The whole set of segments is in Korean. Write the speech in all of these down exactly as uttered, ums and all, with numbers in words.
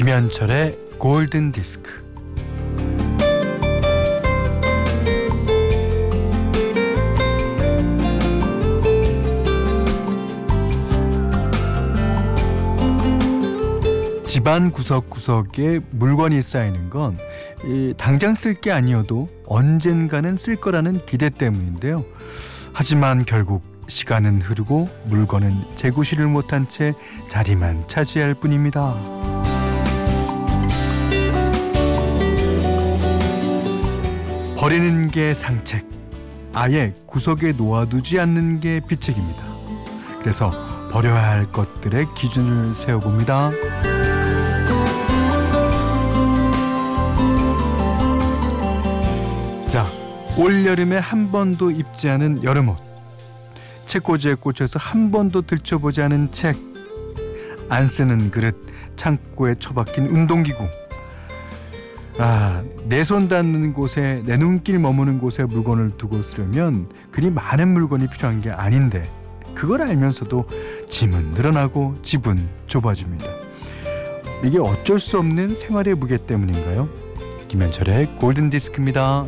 김현철의 골든 디스크. 집안 구석구석에 물건이 쌓이는 건 이, 당장 쓸 게 아니어도 언젠가는 쓸 거라는 기대 때문인데요. 하지만 결국 시간은 흐르고 물건은 재구실을 못한 채 자리만 차지할 뿐입니다. 버리는 게 상책, 아예 구석에 놓아두지 않는 게 비책입니다. 그래서 버려야 할 것들의 기준을 세워봅니다. 자, 올여름에 한 번도 입지 않은 여름옷, 책꽂이에 꽂혀서 한 번도 들춰보지 않은 책, 안 쓰는 그릇, 창고에 처박힌 운동기구. 아, 내 손 닿는 곳에, 내 눈길 머무는 곳에 물건을 두고 쓰려면 그리 많은 물건이 필요한 게 아닌데, 그걸 알면서도 짐은 늘어나고 집은 좁아집니다. 이게 어쩔 수 없는 생활의 무게 때문인가요? 김현철의 골든디스크입니다.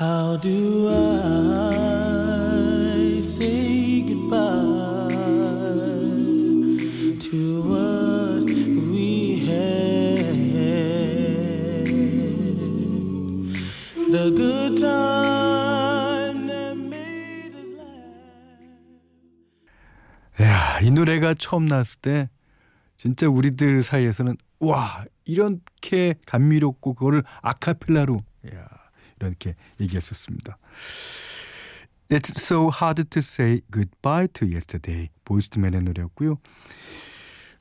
How do I say goodbye to what we had? The good time that made us laugh. 야, 이 노래가 처음 나왔을 때 진짜 우리들 사이에서는 와, 이렇게 감미롭고 그거를 아카펠라로 야. 이렇게 얘기했었습니다. It's so hard to say goodbye to yesterday. 보이스트맨의 노래였고요.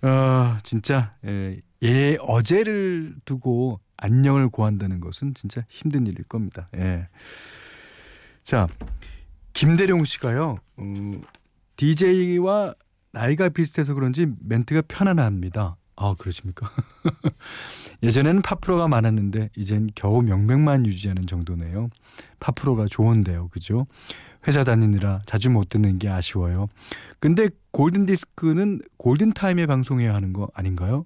어, 진짜 예, 예, 어제를 두고 안녕을 고한다는 것은 진짜 힘든 일일 겁니다. 예. 자, 김대룡 씨가요. 음, 디제이와 나이가 비슷해서 그런지 멘트가 편안합니다. 아, 그러십니까? 예전에는 팝프로가 많았는데 이젠 겨우 명맥만 유지하는 정도네요. 팝프로가 좋은데요, 그죠? 회사 다니느라 자주 못 듣는 게 아쉬워요. 근데 골든디스크는 골든타임에 방송해야 하는 거 아닌가요?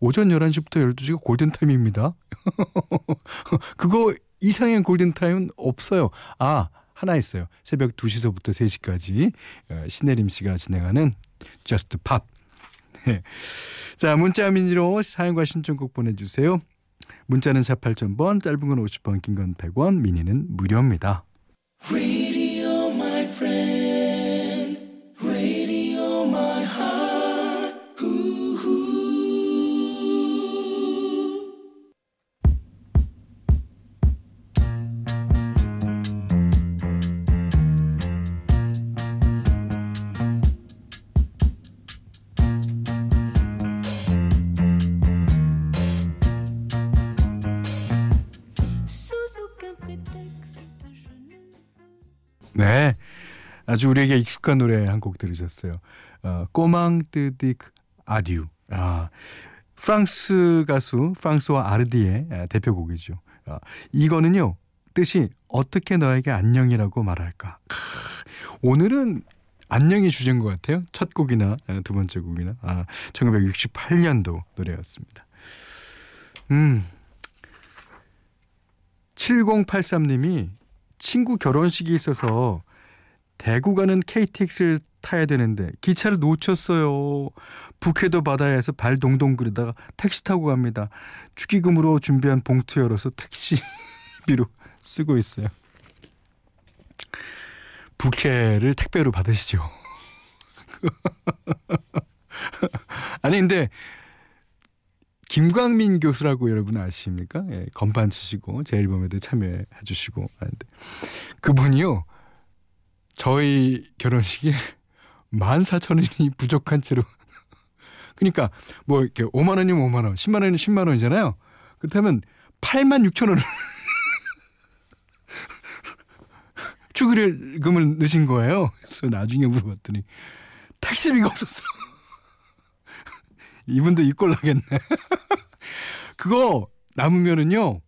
오전 열한 시부터 열두 시가 골든타임입니다. 그거 이상의 골든타임은 없어요. 아, 하나 있어요. 새벽 두 시서부터 세 시까지 신혜림 씨가 진행하는 Just Pop. 네. 자, 문자 미니로 사연과 신청곡 보내주세요. 문자는 사만 팔천 번, 짧은 건 오십 원, 긴 건 백 원, 미니는 무료입니다. Radio my friend, radio my heart. 우후. 네, 아주 우리에게 익숙한 노래 한 곡 들으셨어요. 어, 꼬망 뜨딕 아듀. 아, 프랑스 가수 프랑스와 아르디의 대표곡이죠. 아, 이거는요, 뜻이 어떻게 너에게 안녕이라고 말할까. 크, 오늘은 안녕이 주제인 것 같아요. 첫 곡이나 두 번째 곡이나. 아, 천구백육십팔 년도 노래였습니다. 음, 칠공팔삼 님이 친구 결혼식이 있어서 대구 가는 케이티엑스를 타야 되는데 기차를 놓쳤어요. 북해도 바다에 해서 발 동동 구르다가 택시 타고 갑니다. 축의금으로 준비한 봉투 열어서 택시비로 쓰고 있어요. 북해를 택배로 받으시죠. 아니, 근데 김광민 교수라고 여러분 아십니까? 예, 건반 치시고 제 앨범에도 참여해 주시고. 그분이요, 저희 결혼식에 만 사천 원이 부족한 채로. 그러니까 뭐 이렇게 오만 원이면 오만 원, 십만 원이면 십만 원이잖아요. 그렇다면 팔만 육천 원을 축의금을 넣으신 거예요. 그래서 나중에 물어봤더니 택시비가 없었어. 이분도 이꼴 나겠네. 그거 남으면은요,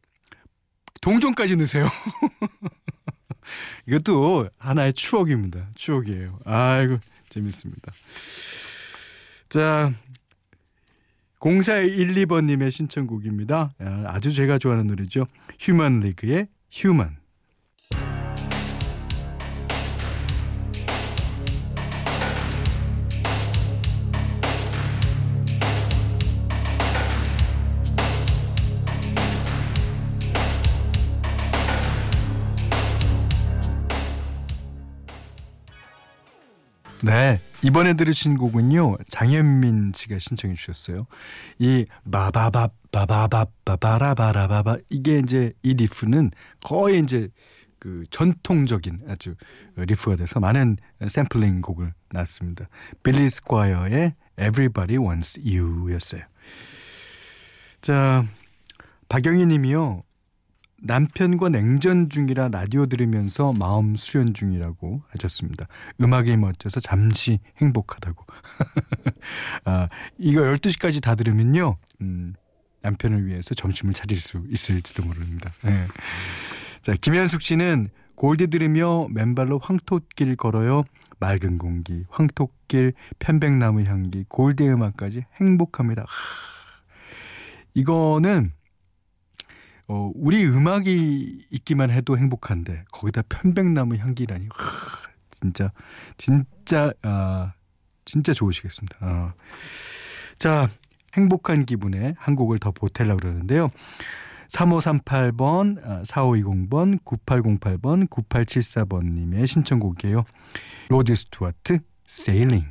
동전까지 넣으세요. 이것도 하나의 추억입니다. 추억이에요. 아이고, 재밌습니다. 자, 공사일이번님의 신청곡입니다. 아주 제가 좋아하는 노래죠. 휴먼 리그의 휴먼. 네, 이번에 들으신 곡은요, 장현민 씨가 신청해 주셨어요. 이 바바밥 바바밥 바바라바라바바, 이게 이제 이 리프는 거의 이제 그 전통적인 아주 리프가 돼서 많은 샘플링 곡을 놨습니다. 빌리 스콰이어의 Everybody Wants You였어요. 자, 박영희 님이요, 남편과 냉전 중이라 라디오 들으면서 마음 수련 중이라고 하셨습니다. 음악이 멋져서 잠시 행복하다고. 아, 이거 열두 시까지 다 들으면요, 음, 남편을 위해서 점심을 차릴 수 있을지도 모릅니다. 네. 자, 김현숙 씨는 골드 들으며 맨발로 황토길 걸어요. 맑은 공기, 황토길, 편백나무 향기, 골드 음악까지 행복합니다. 하, 이거는 어, 우리 음악이 있기만 해도 행복한데 거기다 편백나무 향기라니. 와, 진짜 진짜 아, 진짜 좋으시겠습니다. 어. 자, 행복한 기분에 한 곡을 더 보태려고 그러는데요. 삼오삼팔번, 사오이공번, 구팔공팔번, 구팔칠사번님의 신청곡이에요. 로드 스튜어트, 세일링.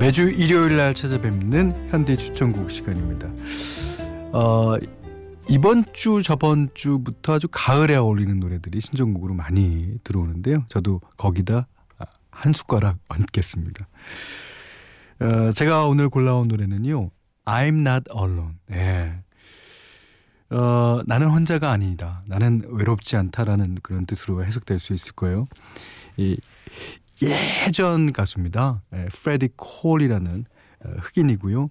매주 일요일날 찾아뵙는 현대 추천곡 시간입니다. 어, 이번 주 저번 주부터 아주 가을에 어울리는 노래들이 신청곡으로 많이 들어오는데요. 저도 거기다 한 숟가락 얹겠습니다. 어, 제가 오늘 골라온 노래는요, I'm not alone. 예. 어, 나는 혼자가 아니다, 나는 외롭지 않다라는 그런 뜻으로 해석될 수 있을 거예요. 이 예전 가수입니다. 예, 프레디 콜이라는 흑인이고요.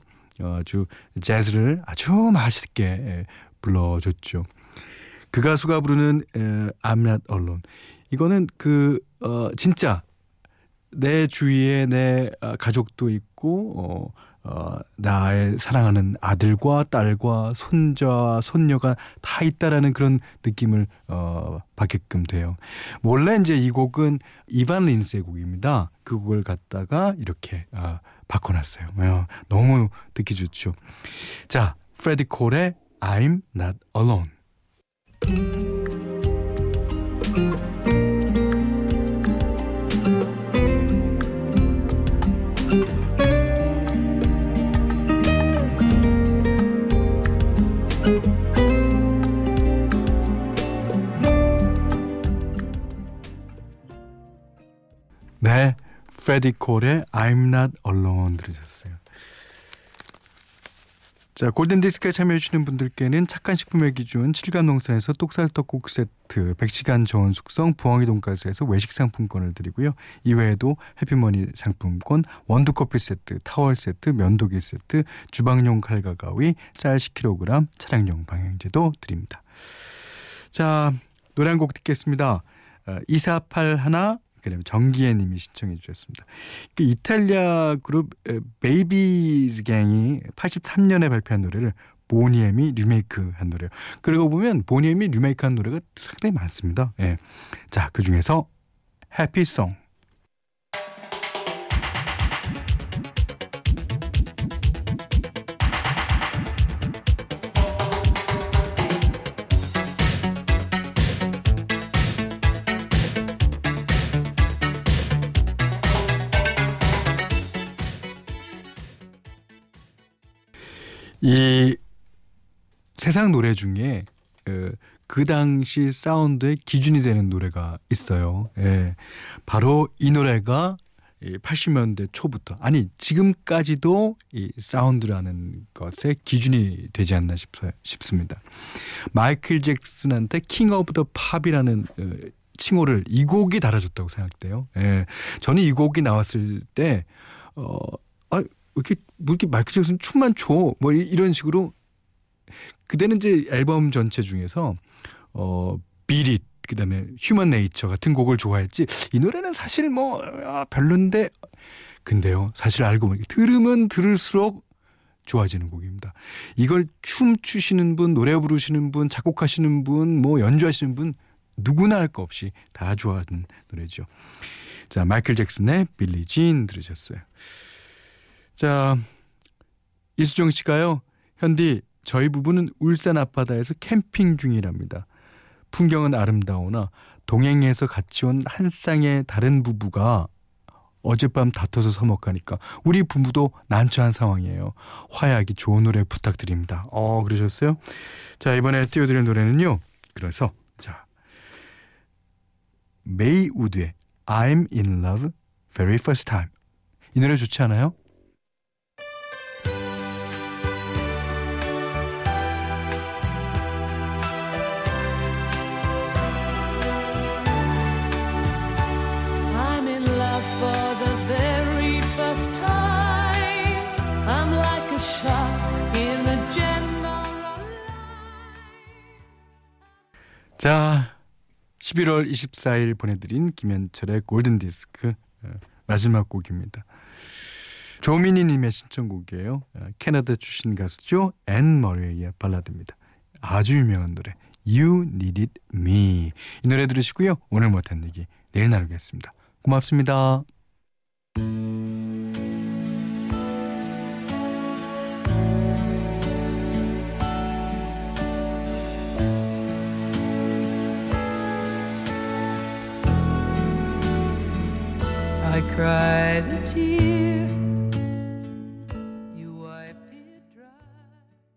아주 재즈를 아주 맛있게 예, 불러줬죠. 그 가수가 부르는 예, I'm Not Alone. 이거는 그 어, 진짜 내 주위에 내 가족도 있고 어, 어, 나의 사랑하는 아들과 딸과 손자, 손녀가 다 있다라는 그런 느낌을 어, 받게끔 돼요. 원래 이제 이 곡은 이반 린스의 곡입니다. 그 곡을 갖다가 이렇게 아, 바꿔놨어요. 아, 너무 듣기 좋죠. 자, 프레디 콜의 I'm Not Alone. 네, 프레디 콜의 I'm Not Alone 들으셨어요. 자, 골든디스크에 참여해주시는 분들께는 착한 식품의 기준 칠감농산에서 똑살떡국 세트, 백 시간 저온 숙성 부엉이 돈가스에서 외식 상품권을 드리고요. 이외에도 해피머니 상품권, 원두커피 세트, 타월 세트, 면도기 세트, 주방용 칼과 가위, 쌀 십 킬로그램, 차량용 방향제도 드립니다. 자, 노래 한 곡 듣겠습니다. 이사팔일 그다음에 정기애님이 신청해 주셨습니다. 그 이탈리아 그룹 베이비즈 갱이 팔십삼년에 발표한 노래를 보니엠이 리메이크한 노래요. 그리고 보면 보니엠이 리메이크한 노래가 상당히 많습니다. 예. 자, 그 중에서 해피송. 이 세상 노래 중에 그, 그 당시 사운드의 기준이 되는 노래가 있어요. 예. 바로 이 노래가 팔십 년대 초부터 아니 지금까지도 이 사운드라는 것의 기준이 되지 않나 싶습니다. 마이클 잭슨한테 킹 오브 더 팝이라는 칭호를 이 곡이 달아줬다고 생각돼요. 예. 저는 이 곡이 나왔을 때 어, 아, 왜 이렇게, 뭐 이렇게 마이클 잭슨 춤만 춰? 뭐 이런 식으로 그때는 이제 앨범 전체 중에서 어, 비릿 그다음에 휴먼 네이처 같은 곡을 좋아했지 이 노래는 사실 뭐 아, 별론데 근데요 사실 알고 보니 들으면 들을수록 좋아지는 곡입니다. 이걸 춤 추시는 분, 노래 부르시는 분, 작곡하시는 분, 뭐 연주하시는 분 누구나 할 거 없이 다 좋아하는 노래죠. 자, 마이클 잭슨의 빌리 진 들으셨어요. 자, 이수정 씨가요. 현디 저희 부부는 울산 앞바다에서 캠핑 중이랍니다. 풍경은 아름다우나 동행해서 같이 온 한 쌍의 다른 부부가 어젯밤 다퉈서 서먹하니까 우리 부부도 난처한 상황이에요. 화해하기 좋은 노래 부탁드립니다. 어, 그러셨어요? 자, 이번에 띄워드릴 노래는요. 그래서 자, 메이 우드의 I'm in love very first time. 이 노래 좋지 않아요? 자, 십일월 이십사일 보내드린 김현철의 골든디스크 마지막 곡입니다. 조민희님의 신청곡이에요. 캐나다 출신 가수죠. 앤 머레이의 발라드입니다. 아주 유명한 노래 You Needed Me. 이 노래 들으시고요. 오늘 못한 얘기 내일 나누겠습니다. 고맙습니다. I cried a tear.